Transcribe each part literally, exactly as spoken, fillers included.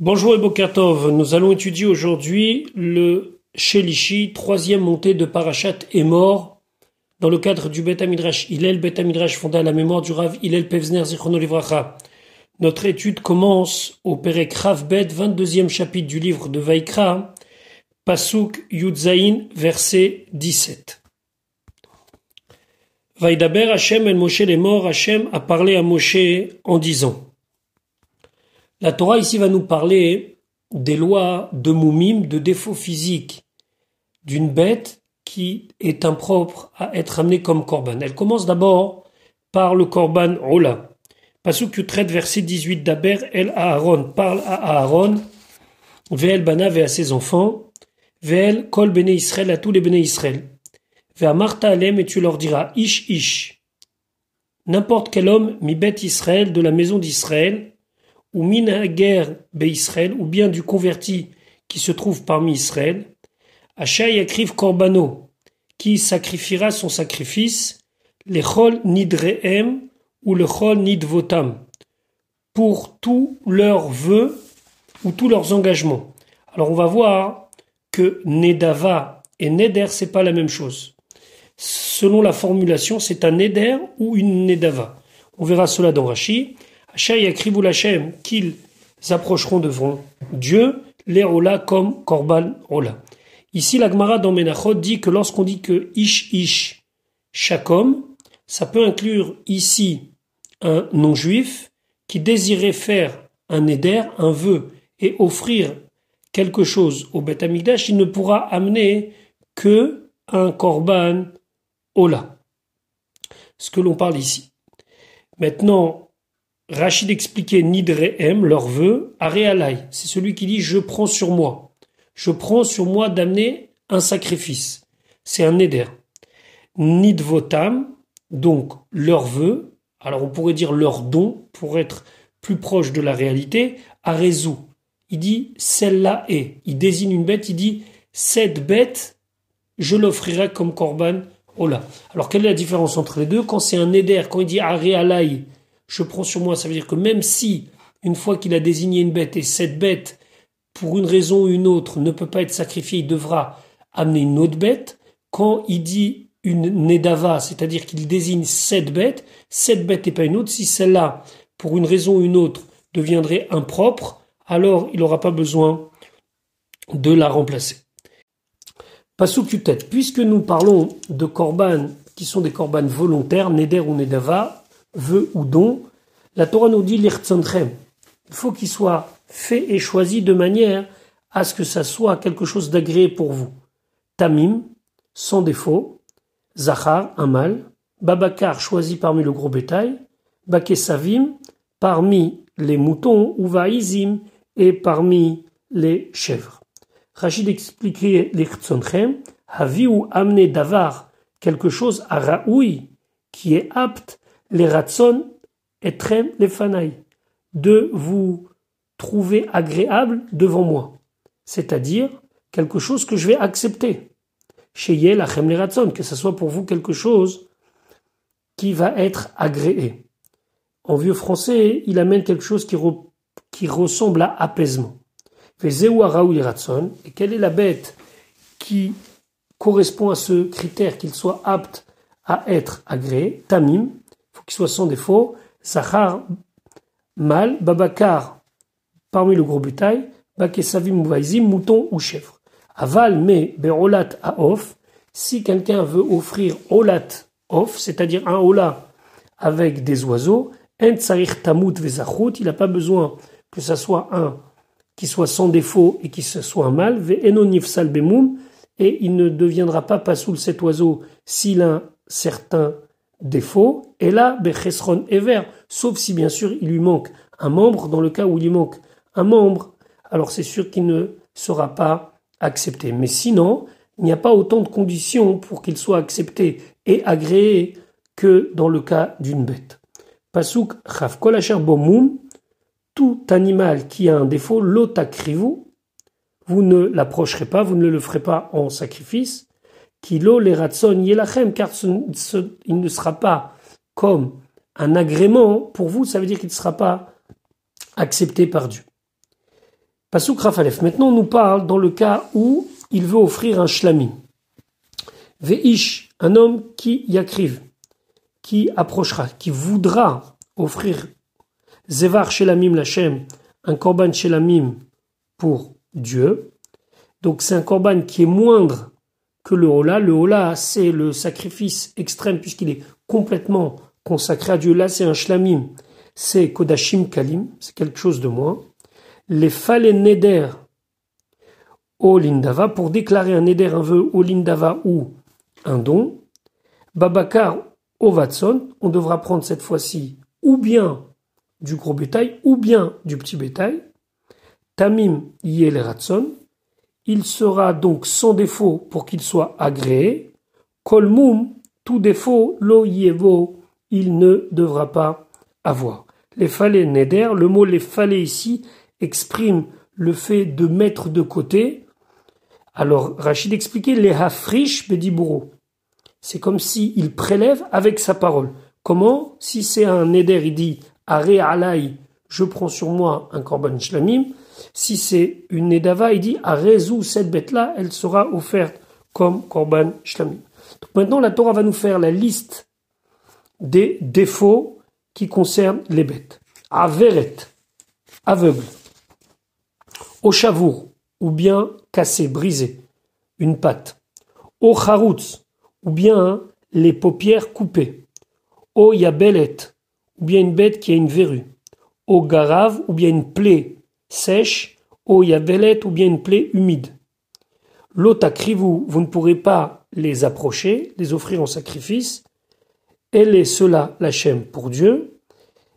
Bonjour Ebokatov, nous allons étudier aujourd'hui le Sheli'chi, troisième montée de Parashat et mort, dans le cadre du Beta Midrash Hillel, Beta Midrash fondé à la mémoire du Rav Ilel Pevzner Zichrono Livracha. Notre étude commence au Perek Rav Bête, vingt-deuxième chapitre du livre de Vaïkra, Passuk Yudzaïn, verset dix-sept. Vaïdaber Hachem el Moshe les morts, Hachem a parlé à Moshe en disant. La Torah ici va nous parler des lois de moumim, de défaut physique d'une bête qui est impropre à être amenée comme korban. Elle commence d'abord par le Corban Ola. Passouk yutret verset dix-huit d'Aber el Aaron parle à Aaron, ve'el banav et à ses enfants, ve'el kol bene Israël à tous les bene Israël, ve'a Martha alem et tu leur diras ish ish. N'importe quel homme mi bête Israël de la maison d'Israël ou minager be Israël, ou bien du converti qui se trouve parmi Israël, Achaïa Kriboulachem, qui sacrifiera son sacrifice, les chol nidreem ou le chol nidvotam, pour tous leurs vœux ou tous leurs engagements. Alors on va voir que nedava et neder, c'est pas la même chose. Selon la formulation, c'est un neder ou une nedava. On verra cela dans Rashi. Achaïa Kriboulachem, qu'ils approcheront devant Dieu, les Ola comme Korban Ola. Ici, la Gemara dans Menachot dit que lorsqu'on dit que Ish Ish, chaque homme, ça peut inclure ici un non-juif qui désirait faire un neder, un vœu, et offrir quelque chose au Beth Amikdash, il ne pourra amener que un Korban Ola. Ce que l'on parle ici. Maintenant, Rachid expliquait Nidrehem, leur vœu, Arealai. C'est celui qui dit je prends sur moi. Je prends sur moi d'amener un sacrifice. C'est un neder. Nidvotam, donc leur vœu. Alors on pourrait dire leur don pour être plus proche de la réalité. Arezu. Il dit celle-là est. Il désigne une bête. Il dit cette bête, je l'offrirai comme Korban Ola. Alors quelle est la différence entre les deux? Quand c'est un neder, quand il dit Arealai, je prends sur moi, ça veut dire que même si, une fois qu'il a désigné une bête, et cette bête, pour une raison ou une autre, ne peut pas être sacrifiée, il devra amener une autre bête. Quand il dit une nedava, c'est-à-dire qu'il désigne cette bête, cette bête et pas une autre, si celle-là, pour une raison ou une autre, deviendrait impropre, alors il n'aura pas besoin de la remplacer. Passouk yutret. Puisque nous parlons de korban, qui sont des korban volontaires, neder ou nedava, vœu ou don, la Torah nous dit l'irctzonreim. Il faut qu'il soit fait et choisi de manière à ce que ça soit quelque chose d'agréé pour vous. Tamim, sans défaut, zachar, un mâle, babakar, choisi parmi le gros bétail, bakesavim, parmi les moutons, ou vaïzim, et parmi les chèvres. Rachid expliquait l'irctzonreim, havi ou amener d'avar, quelque chose à raoui, qui est apte, les ratson et trem les fanaï, de vous trouver agréable devant moi, c'est-à-dire quelque chose que je vais accepter. Sheyeh lachem les ratson, que ce soit pour vous quelque chose qui va être agréé. En vieux français, il amène quelque chose qui, re, qui ressemble à apaisement. Vezeu haraou les ratson, et quelle est la bête qui correspond à ce critère qu'il soit apte à être agréé? Tamim, qui soit sans défaut, Sahar, mâle, Babakar, parmi le gros bétail, Bakesavim ou Vaizim, mouton ou chèvre. Aval, mais, Berolat à off, si quelqu'un veut offrir Olat off, c'est-à-dire un Ola avec des oiseaux, Entsahir Tamut Vezachut, il n'a pas besoin que ça soit un qui soit sans défaut et qui soit un mâle, Ve'enonif Salbemum, et il ne deviendra pas Pasoul cet oiseau s'il a un certain défaut, et là, bechesron ever, sauf si bien sûr il lui manque un membre, dans le cas où il lui manque un membre, alors c'est sûr qu'il ne sera pas accepté. Mais sinon, il n'y a pas autant de conditions pour qu'il soit accepté et agréé que dans le cas d'une bête. Pasuk chav kol asher bo mum, tout animal qui a un défaut, lo takrivu, vous ne l'approcherez pas, vous ne le ferez pas en sacrifice. Kilo les ratson yelachem, car ce, ce, il ne sera pas comme un agrément pour vous, ça veut dire qu'il ne sera pas accepté par Dieu. Passouk Rafalef. Maintenant, on nous parle dans le cas où il veut offrir un shlamim. Veish, un homme qui yakriv, qui approchera, qui voudra offrir Zevar Shelamim Lachem, un korban Shelamim pour Dieu. Donc c'est un korban qui est moindre que le Ola. Le Ola, c'est le sacrifice extrême puisqu'il est complètement consacré à Dieu. Là, c'est un shlamim, c'est Kodashim Kalim, c'est quelque chose de moins. Les Falé Neder Olindava, pour déclarer un neder, un vœu Olindava ou un don. Babakar au ratson, on devra prendre cette fois-ci ou bien du gros bétail ou bien du petit bétail. Tamim yé le ratson, il sera donc sans défaut pour qu'il soit agréé. Kolmoum, tout défaut, lo yevo, il ne devra pas avoir. Les falé neder, le mot les falé ici exprime le fait de mettre de côté. Alors Rachid expliquait les hafrish bedibouro. C'est comme si il prélève avec sa parole. Comment? Si c'est un neder, il dit Arealai, je prends sur moi un korban shlamim. Si c'est une nedava, il dit Arezou, cette bête-là, elle sera offerte comme korban shlamim. Donc maintenant, la Torah va nous faire la liste des défauts qui concernent les bêtes. Averet, aveugle. Au chavour, ou bien cassé, brisé, une patte. Au charoutz, ou bien les paupières coupées. Au yabelet, ou bien une bête qui a une verrue. Au garave, ou bien une plaie sèche. Au yabelet, ou bien une plaie humide. L'otakrivou, vous ne pourrez pas les approcher, les offrir en sacrifice. Elle est cela, l'Hachem, pour Dieu.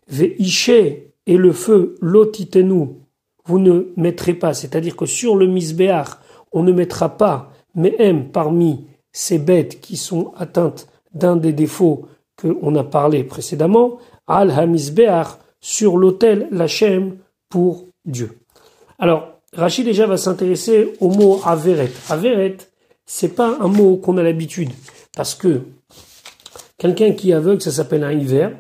Veiché, et le feu, l'otitenou, vous ne mettrez pas, c'est-à-dire que sur le misbéar, on ne mettra pas, mais même parmi ces bêtes qui sont atteintes d'un des défauts qu'on a parlé précédemment, al hamisbéar, sur l'autel, l'Hachem, pour Dieu. Alors, Rachid déjà va s'intéresser au mot averet. Averet, c'est pas un mot qu'on a l'habitude, parce que quelqu'un qui est aveugle, ça s'appelle un hiver.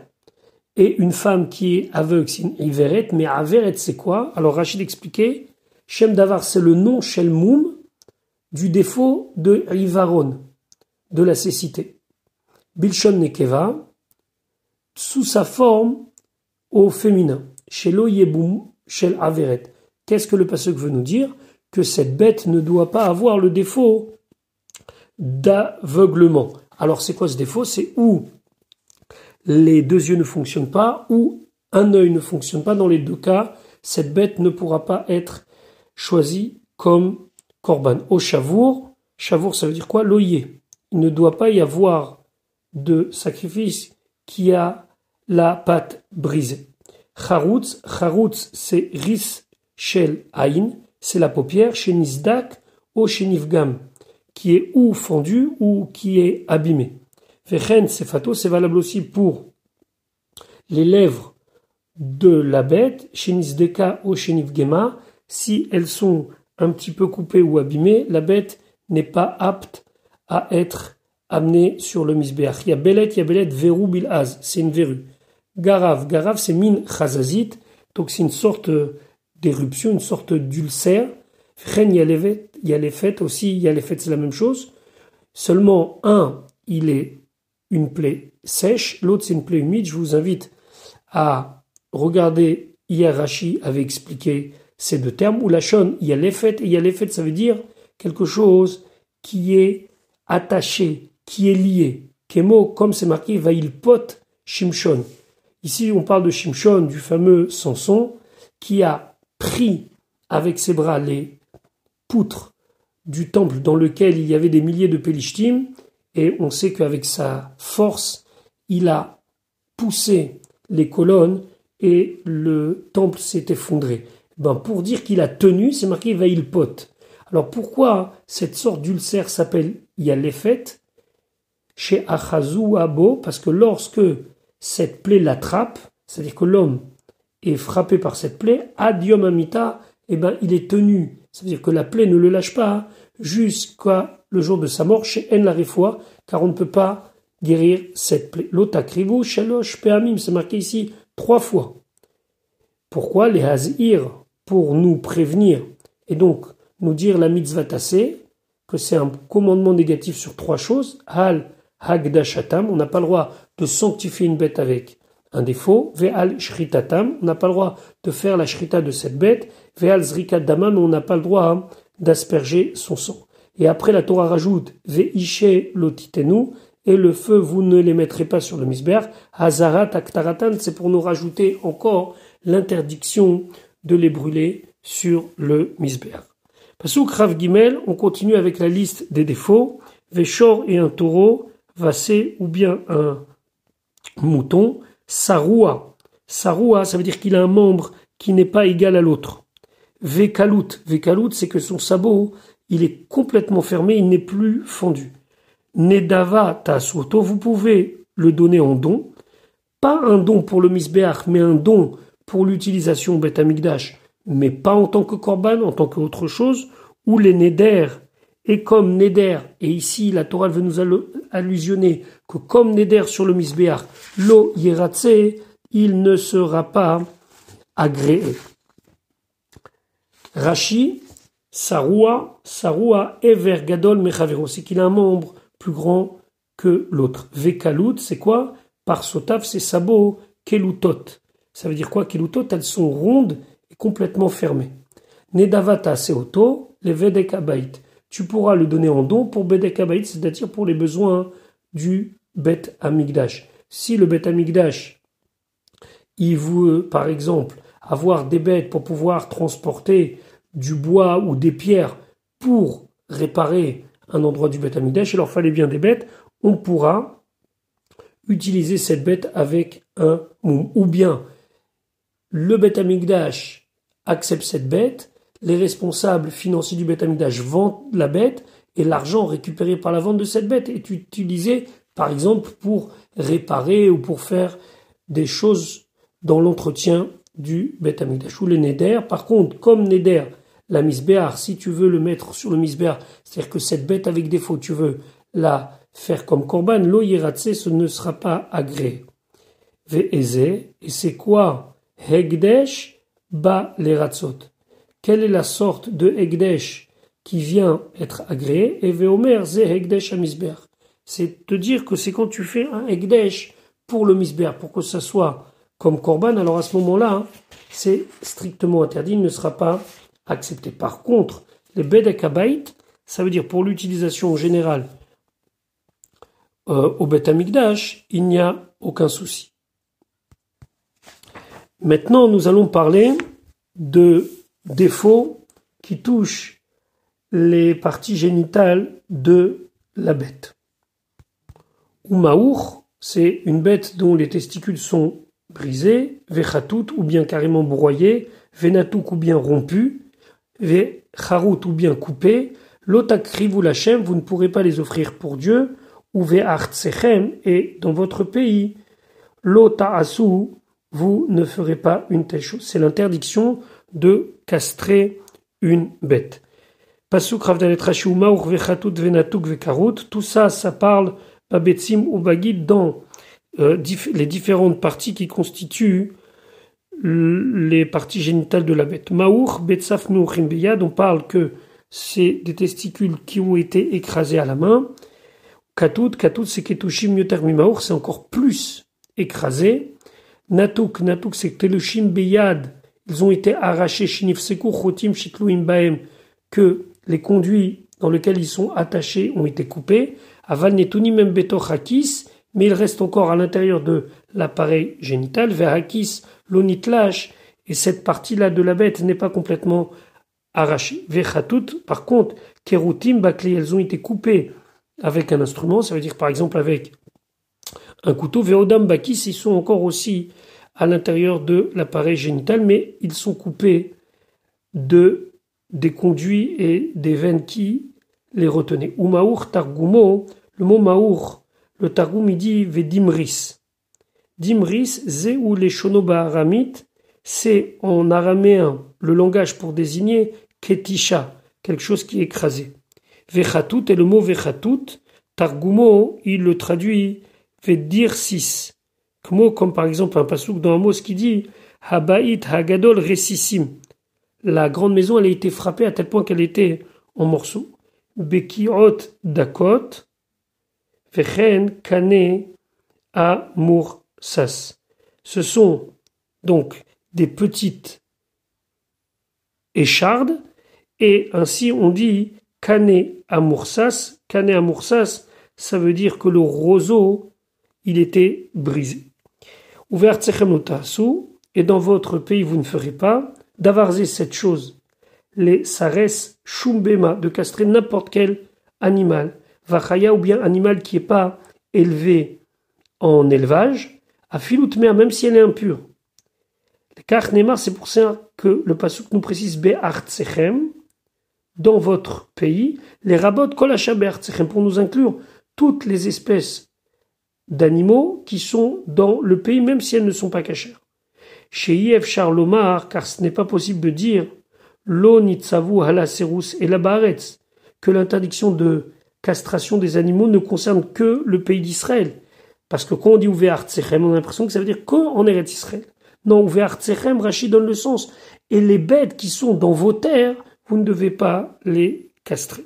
Et une femme qui est aveugle, c'est une Averet, mais Averet, c'est quoi? Alors Rachid expliquait, Shem Davar, c'est le nom Shelmoum du défaut de Ivaron, de la cécité. Bilshon Nekeva, sous sa forme au féminin. Shelo Yeboum, Shel Averet. Qu'est-ce que le Pasuk veut nous dire? Que cette bête ne doit pas avoir le défaut d'aveuglement. Alors c'est quoi ce défaut? C'est où les deux yeux ne fonctionnent pas ou un œil ne fonctionne pas. Dans les deux cas, cette bête ne pourra pas être choisie comme korban. Au chavour, chavour ça veut dire quoi? L'oyer. Il ne doit pas y avoir de sacrifice qui a la patte brisée. Charoutz, charoutz c'est ris shel haïn, c'est la paupière, chez nizdak ou chez nifgam, qui est ou fendue ou qui est abîmée. Vechen, c'est fato, c'est valable aussi pour les lèvres de la bête, shenizdeka ou shenivgema, si elles sont un petit peu coupées ou abîmées, la bête n'est pas apte à être amenée sur le misbéach. Ya belet, ya belet, veru bilaz, c'est une verrue. Garav, garav, c'est min chazazit, donc c'est une sorte d'éruption, une sorte d'ulcère. Vechen, ya levet, ya lefet aussi, ya lefet, c'est la même chose. Seulement un, il est une plaie sèche, l'autre c'est une plaie humide. Je vous invite à regarder, hier Rashi avait expliqué ces deux termes, où la shon, il y a les fêtes, et il y a les fêtes, ça veut dire quelque chose qui est attaché, qui est lié. Kemo, comme c'est marqué, va il pot Shimshon. Ici on parle de Shimshon, du fameux Samson, qui a pris avec ses bras les poutres du temple dans lequel il y avait des milliers de Pelishtim, et on sait qu'avec sa force, il a poussé les colonnes et le temple s'est effondré. Ben pour dire qu'il a tenu, c'est marqué Vaïlpot. Alors pourquoi cette sorte d'ulcère s'appelle Yaléfet chez Achazou Abo? Parce que lorsque cette plaie l'attrape, c'est-à-dire que l'homme est frappé par cette plaie, Adiom Amita, eh ben il est tenu. Ça veut dire que la plaie ne le lâche pas jusqu'à le jour de sa mort, chez En la Réfoua, car on ne peut pas guérir cette plaie. L'otakrivou, shalosh, peamim, c'est marqué ici trois fois. Pourquoi les hazir, pour nous prévenir et donc nous dire la mitzvah tassé, que c'est un commandement négatif sur trois choses. Hal hagdashatam, on n'a pas le droit de sanctifier une bête avec un défaut. Ve'al shritatam, on n'a pas le droit de faire la shrita de cette bête. Ve'al zrikadamam, on n'a pas le droit hein, d'asperger son sang. Et après la Torah rajoute ve'ishe lotitenu, et le feu vous ne l'émettrez pas sur le misber. Hazarat aktaratan, c'est pour nous rajouter encore l'interdiction de les brûler sur le misber. Passouk Rav Gimel, on continue avec la liste des défauts. Véchor et un taureau, vassé ou bien un mouton. Saroua, saroua, ça veut dire qu'il a un membre qui n'est pas égal à l'autre. Vékalout, vékalout, c'est que son sabot, il est complètement fermé, il n'est plus fendu. Nedava taswoto, vous pouvez le donner en don. Pas un don pour le misbéach, mais un don pour l'utilisation Beta Midrash, mais pas en tant que korban, en tant qu'autre chose, ou les neder. Et comme neder, et ici la Torah veut nous allusionner que comme neder sur le misbéach, lo yeratse, il ne sera pas agréé. Rashi, saroua, saroua ever gadol mechavero, c'est qu'il a un membre plus grand que l'autre. Vekalout, c'est quoi? Par sotaf, c'est sabot, keloutot. Ça veut dire quoi? Keloutot, elles sont rondes et complètement fermées. Nedavata, c'est auto, les vedek abait. Tu pourras le donner en don pour vedek abait, c'est-à-dire pour les besoins du bet amigdash. Si le bet amigdash, il veut, par exemple, avoir des bêtes pour pouvoir transporter du bois ou des pierres pour réparer un endroit du Beth Amikdash, il leur fallait bien des bêtes, on pourra utiliser cette bête avec un moum. Ou bien, le Beth Amikdash accepte cette bête, les responsables financiers du Beth Amikdash vendent la bête, et l'argent récupéré par la vente de cette bête est utilisé, par exemple, pour réparer ou pour faire des choses dans l'entretien du Beth Amikdash. Ou les neder, par contre, comme neder, la misbéar, si tu veux le mettre sur le misbéar, c'est-à-dire que cette bête avec défaut, tu veux la faire comme korban, lo yeratse, ce ne sera pas agréé. Ve'eze, et c'est quoi hegdesh ba les ratsot. Quelle est la sorte de hegdesh qui vient être agréé? Et ve'omer ze hegdesh à misbéar. C'est te dire que c'est quand tu fais un hegdesh pour le misbéar, pour que ça soit comme korban, alors à ce moment-là, c'est strictement interdit, il ne sera pas accepté. Par contre, les Bedek Habayit, ça veut dire pour l'utilisation générale euh, au Beth Amikdash, il n'y a aucun souci. Maintenant, nous allons parler de défauts qui touchent les parties génitales de la bête. Ou maour, c'est une bête dont les testicules sont brisés, vechatout ou bien carrément broyés, venatouk ou bien rompus, vecharout ou bien coupé, l'otak kriboulachem, vous ne pourrez pas les offrir pour Dieu, ou vehartsechem, et dans votre pays, l'otaasu, vous ne ferez pas une telle chose. C'est l'interdiction de castrer une bête. Pasuk Ravdalet Rashi umaur vechatout venatouk vecharout, tout ça, ça parle babetsim ou bagid dans euh, les différentes parties qui constituent les parties génitales de la bête. Maour, betsaf mourim beyad, on parle que c'est des testicules qui ont été écrasés à la main. Katout, katout, c'est ketushim yoter mimaour, c'est encore plus écrasé. Natouk, natouk, c'est ketushim beyad, ils ont été arrachés, shinif sekou, chotim, shitluim baem, que les conduits dans lesquels ils sont attachés ont été coupés. Aval netuni mem betoch hakis, mais il reste encore à l'intérieur de l'appareil génital, vehakis, l'onitlash, et cette partie-là de la bête n'est pas complètement arrachée. Vechatout, par contre, keroutim, bakli, elles ont été coupées avec un instrument, ça veut dire par exemple avec un couteau. Veodam, bakis, ils sont encore aussi à l'intérieur de l'appareil génital, mais ils sont coupés de des conduits et des veines qui les retenaient. Ou maour, targumo, le mot maour, le targum, il dit vedimris. Dimris, ze ou les shonoba aramit, c'est en araméen le langage pour désigner ketisha, quelque chose qui est écrasé. Vechatout, et le mot vechatout, targumo, il le traduit vedirsis, comme par exemple un passouk dans un mot qui dit habait hagadol resissim, la grande maison, elle a été frappée à tel point qu'elle était en morceaux. Bekiot dakot, vechen kane amur sas. Ce sont donc des petites échardes, et ainsi on dit kane amur sas. Kane amur sas, ça veut dire que le roseau, il était brisé. Ouvert tsechemnotasu, et dans votre pays vous ne ferez pas d'avarzer cette chose, les sares shumbema, de castrer n'importe quel animal, vachaya, ou bien animal qui n'est pas élevé en élevage, à filoutmer, même si elle est impure. Le kach nemar, c'est pour ça que le pasuk nous précise be'artsechem, dans votre pays, les rabot kolacha be'artsechem, pour nous inclure toutes les espèces d'animaux qui sont dans le pays, même si elles ne sont pas cachères. Chez Yves Charlomar, car ce n'est pas possible de dire Lo nitzavu halaserus et la baretz, que l'interdiction de castration des animaux ne concerne que le pays d'Israël. Parce que quand on dit Ouve'art Sechem, on a l'impression que ça veut dire qu'en Eretz Israël. Non, Ouve'art Sechem, Rachid donne le sens. Et les bêtes qui sont dans vos terres, vous ne devez pas les castrer.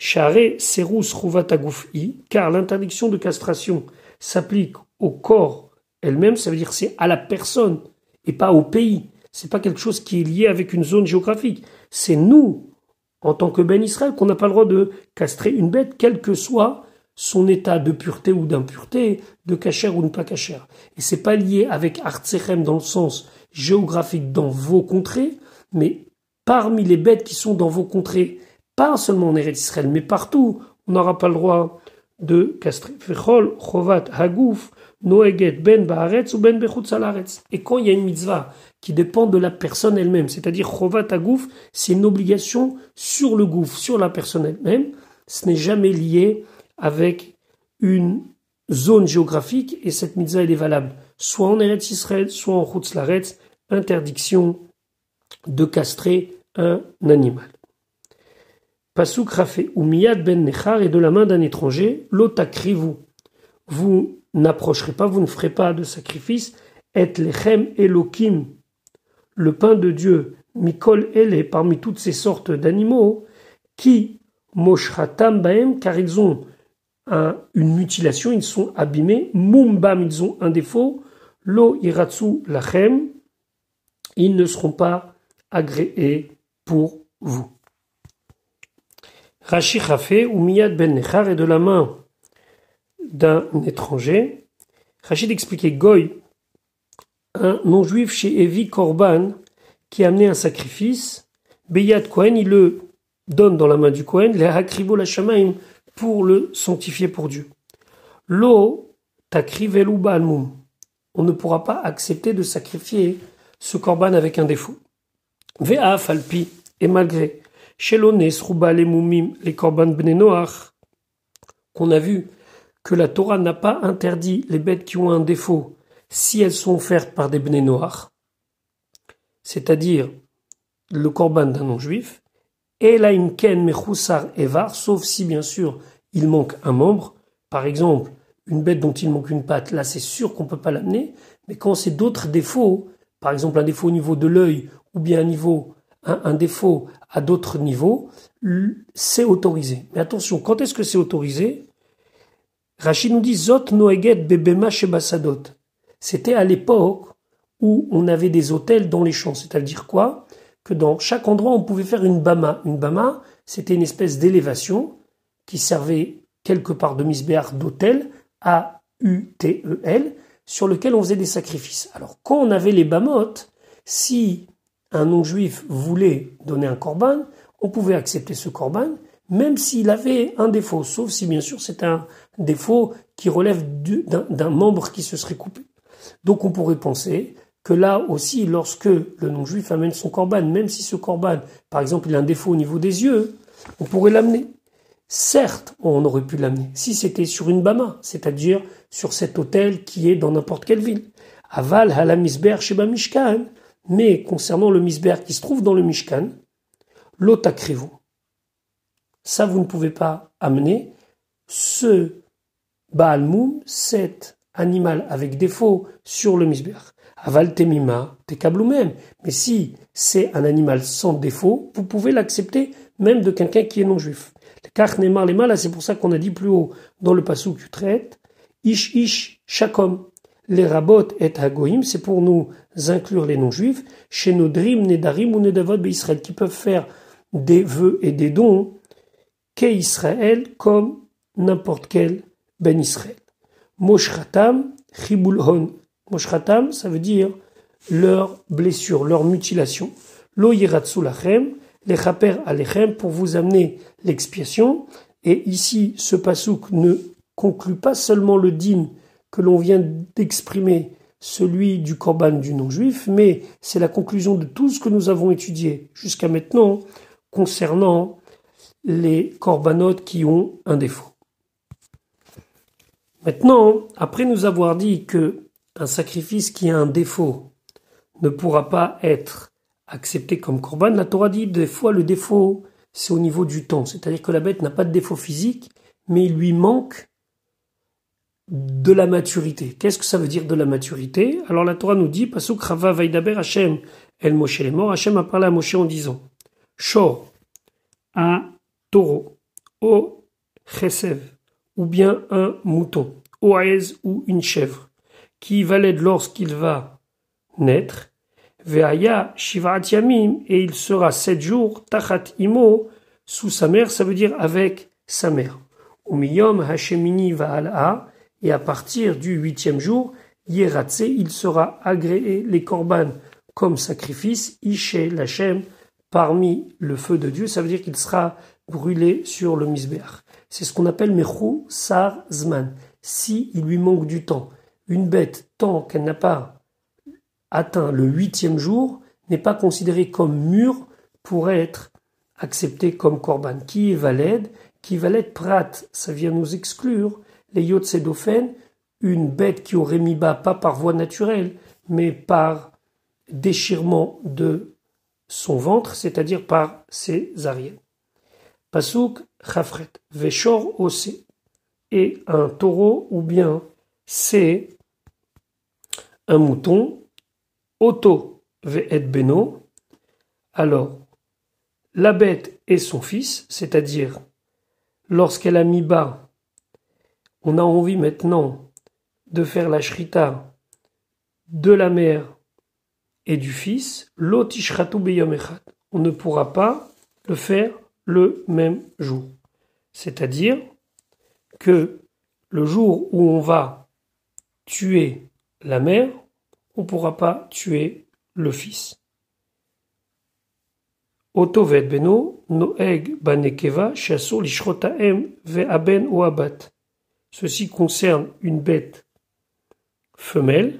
Share serus ruvatagoufi, car l'interdiction de castration s'applique au corps elle-même, ça veut dire c'est à la personne et pas au pays. C'est pas quelque chose qui est lié avec une zone géographique. C'est nous, en tant que bene Israël, qu'on n'a pas le droit de castrer une bête, quel que soit son état de pureté ou d'impureté, de cachère ou de pas cachère. Et c'est pas lié avec Artsechem dans le sens géographique dans vos contrées, mais parmi les bêtes qui sont dans vos contrées, pas seulement en Eretz Israël, mais partout, on n'aura pas le droit de castrer. Fechol, chovat, hagouf, noeget, ben baaretz ou ben bechutz alaretz. Et quand il y a une mitzvah qui dépend de la personne elle-même, c'est-à-dire chovat hagouf, c'est une obligation sur le gouf, sur la personne elle-même. Ce n'est jamais lié avec une zone géographique, et cette mitzvah elle est valable soit en Eretz Israël, soit en chutz laretz. Interdiction de castrer un animal. Passouk rafé ou miyad ben nechar, et de la main d'un étranger, l'otakrivu, vous n'approcherez pas, vous ne ferez pas de sacrifice, et lechem elokim, le pain de Dieu, mikol elé, parmi toutes ces sortes d'animaux, qui moshratam baem, car ils ont un, une mutilation, ils sont abîmés, mumbam, ils ont un défaut, lo iratsu lachem, ils ne seront pas agréés pour vous. Rashi Chafé ou Miyad ben Nechar, et de la main d'un étranger. Rachid expliquait Goy, un non-juif chez Evi Korban, qui a amené un sacrifice. Beyad Kohen, il le donne dans la main du Kohen, l'Achaïa Kriboulachem, pour le sanctifier pour Dieu. Lo takrivelu ba'almum, on ne pourra pas accepter de sacrifier ce Korban avec un défaut. Ve'af alpi, et malgré. Shelones, Rouba, les Moumim, les Korban bnei Noach, qu'on a vu que la Torah n'a pas interdit les bêtes qui ont un défaut si elles sont offertes par des bnei Noach, c'est-à-dire le Korban d'un non-juif, et la imken mechusar evar, sauf si bien sûr il manque un membre, par exemple une bête dont il manque une patte, là c'est sûr qu'on ne peut pas l'amener, mais quand c'est d'autres défauts, par exemple un défaut au niveau de l'œil ou bien un niveau... un défaut à d'autres niveaux, c'est autorisé. Mais attention, quand est-ce que c'est autorisé? Rachid nous dit « Zot noeget bebema shebasadot ». C'était à l'époque où on avait des hôtels dans les champs. C'est-à-dire quoi? Que dans chaque endroit, on pouvait faire une bama. Une bama, c'était une espèce d'élévation qui servait quelque part de misbéar d'hôtel, A U T E L, sur lequel on faisait des sacrifices. Alors, quand on avait les bamotes, si... un non-juif voulait donner un korban, on pouvait accepter ce korban, même s'il avait un défaut, sauf si bien sûr c'est un défaut qui relève du, d'un, d'un membre qui se serait coupé. Donc on pourrait penser que là aussi, lorsque le non-juif amène son korban, même si ce korban, par exemple, il a un défaut au niveau des yeux, on pourrait l'amener. Certes, on aurait pu l'amener, si c'était sur une bama, c'est-à-dire sur cet autel qui est dans n'importe quelle ville. Aval, halamisber, sheba mishkan. Mais concernant le misbéar qui se trouve dans le Mishkan, l'otakrivu, ça vous ne pouvez pas amener. Ce Baal Moum, cet animal avec défaut sur le misbéar. Aval temima tekabloumem. Mais si c'est un animal sans défaut, vous pouvez l'accepter même de quelqu'un qui est non-juif. Car nemar lema, là c'est pour ça qu'on a dit plus haut dans le passouk yutret, ish ish, chaque homme. Les rabot et hagoïm, c'est pour nous inclure les non-juifs, chez nodrim, nedarim ou nedavot be Israël, qui peuvent faire des vœux et des dons qu'est Israël comme n'importe quel ben Israël. Moshratam, chiboulhon. Moshratam, ça veut dire leur blessure, leur mutilation. Lo yiratsu lachem, lechaper alechem, pour vous amener l'expiation. Et ici, ce passouk ne conclut pas seulement le din que l'on vient d'exprimer, celui du korban du non-juif, mais c'est la conclusion de tout ce que nous avons étudié jusqu'à maintenant concernant les korbanotes qui ont un défaut. Maintenant, après nous avoir dit que un sacrifice qui a un défaut ne pourra pas être accepté comme korban, la Torah dit des fois le défaut c'est au niveau du temps, c'est-à-dire que la bête n'a pas de défaut physique, mais il lui manque de la maturité. Qu'est-ce que ça veut dire de la maturité? Alors la Torah nous dit, Passouk Rava Vaïdaber Hachem, El Moshe est mort, Hachem a parlé à Moshe en disant, Shor, un taureau, O Chesev, ou bien un mouton, Oaez ou une chèvre, qui va l'aider lorsqu'il va naître, Veaya Shivaat Yamim, et il sera sept jours, Tachat Imo, sous sa mère, ça veut dire avec sa mère. Umiyom Hachemini Va'al'a, et à partir du huitième jour, Yeratse, il sera agréé les korban comme sacrifice, Ishe Lachem, parmi le feu de Dieu, ça veut dire qu'il sera brûlé sur le misbéach. C'est ce qu'on appelle Mechou Sar Zman, si il lui manque du temps. Une bête, tant qu'elle n'a pas atteint le huitième jour, n'est pas considérée comme mûre pour être acceptée comme korban. Qui est valed? Qui valed prat, ça vient nous exclure. Les Yotsedofen, une bête qui aurait mis bas, pas par voie naturelle, mais par déchirement de son ventre, c'est-à-dire par ses césarienne. Pasuk Chafret, Veshor Osé, et un taureau, ou bien c'est un mouton, Oto Ve'et Beno, alors la bête et son fils, c'est-à-dire lorsqu'elle a mis bas, on a envie maintenant de faire la shrita de la mère et du fils. L'otishratu beyom echad. On ne pourra pas le faire le même jour. C'est-à-dire que le jour où on va tuer la mère, on ne pourra pas tuer le fils. Otovet beno noeg banekeva shasso lishrotaem ve'aben oabat. Ceci concerne une bête femelle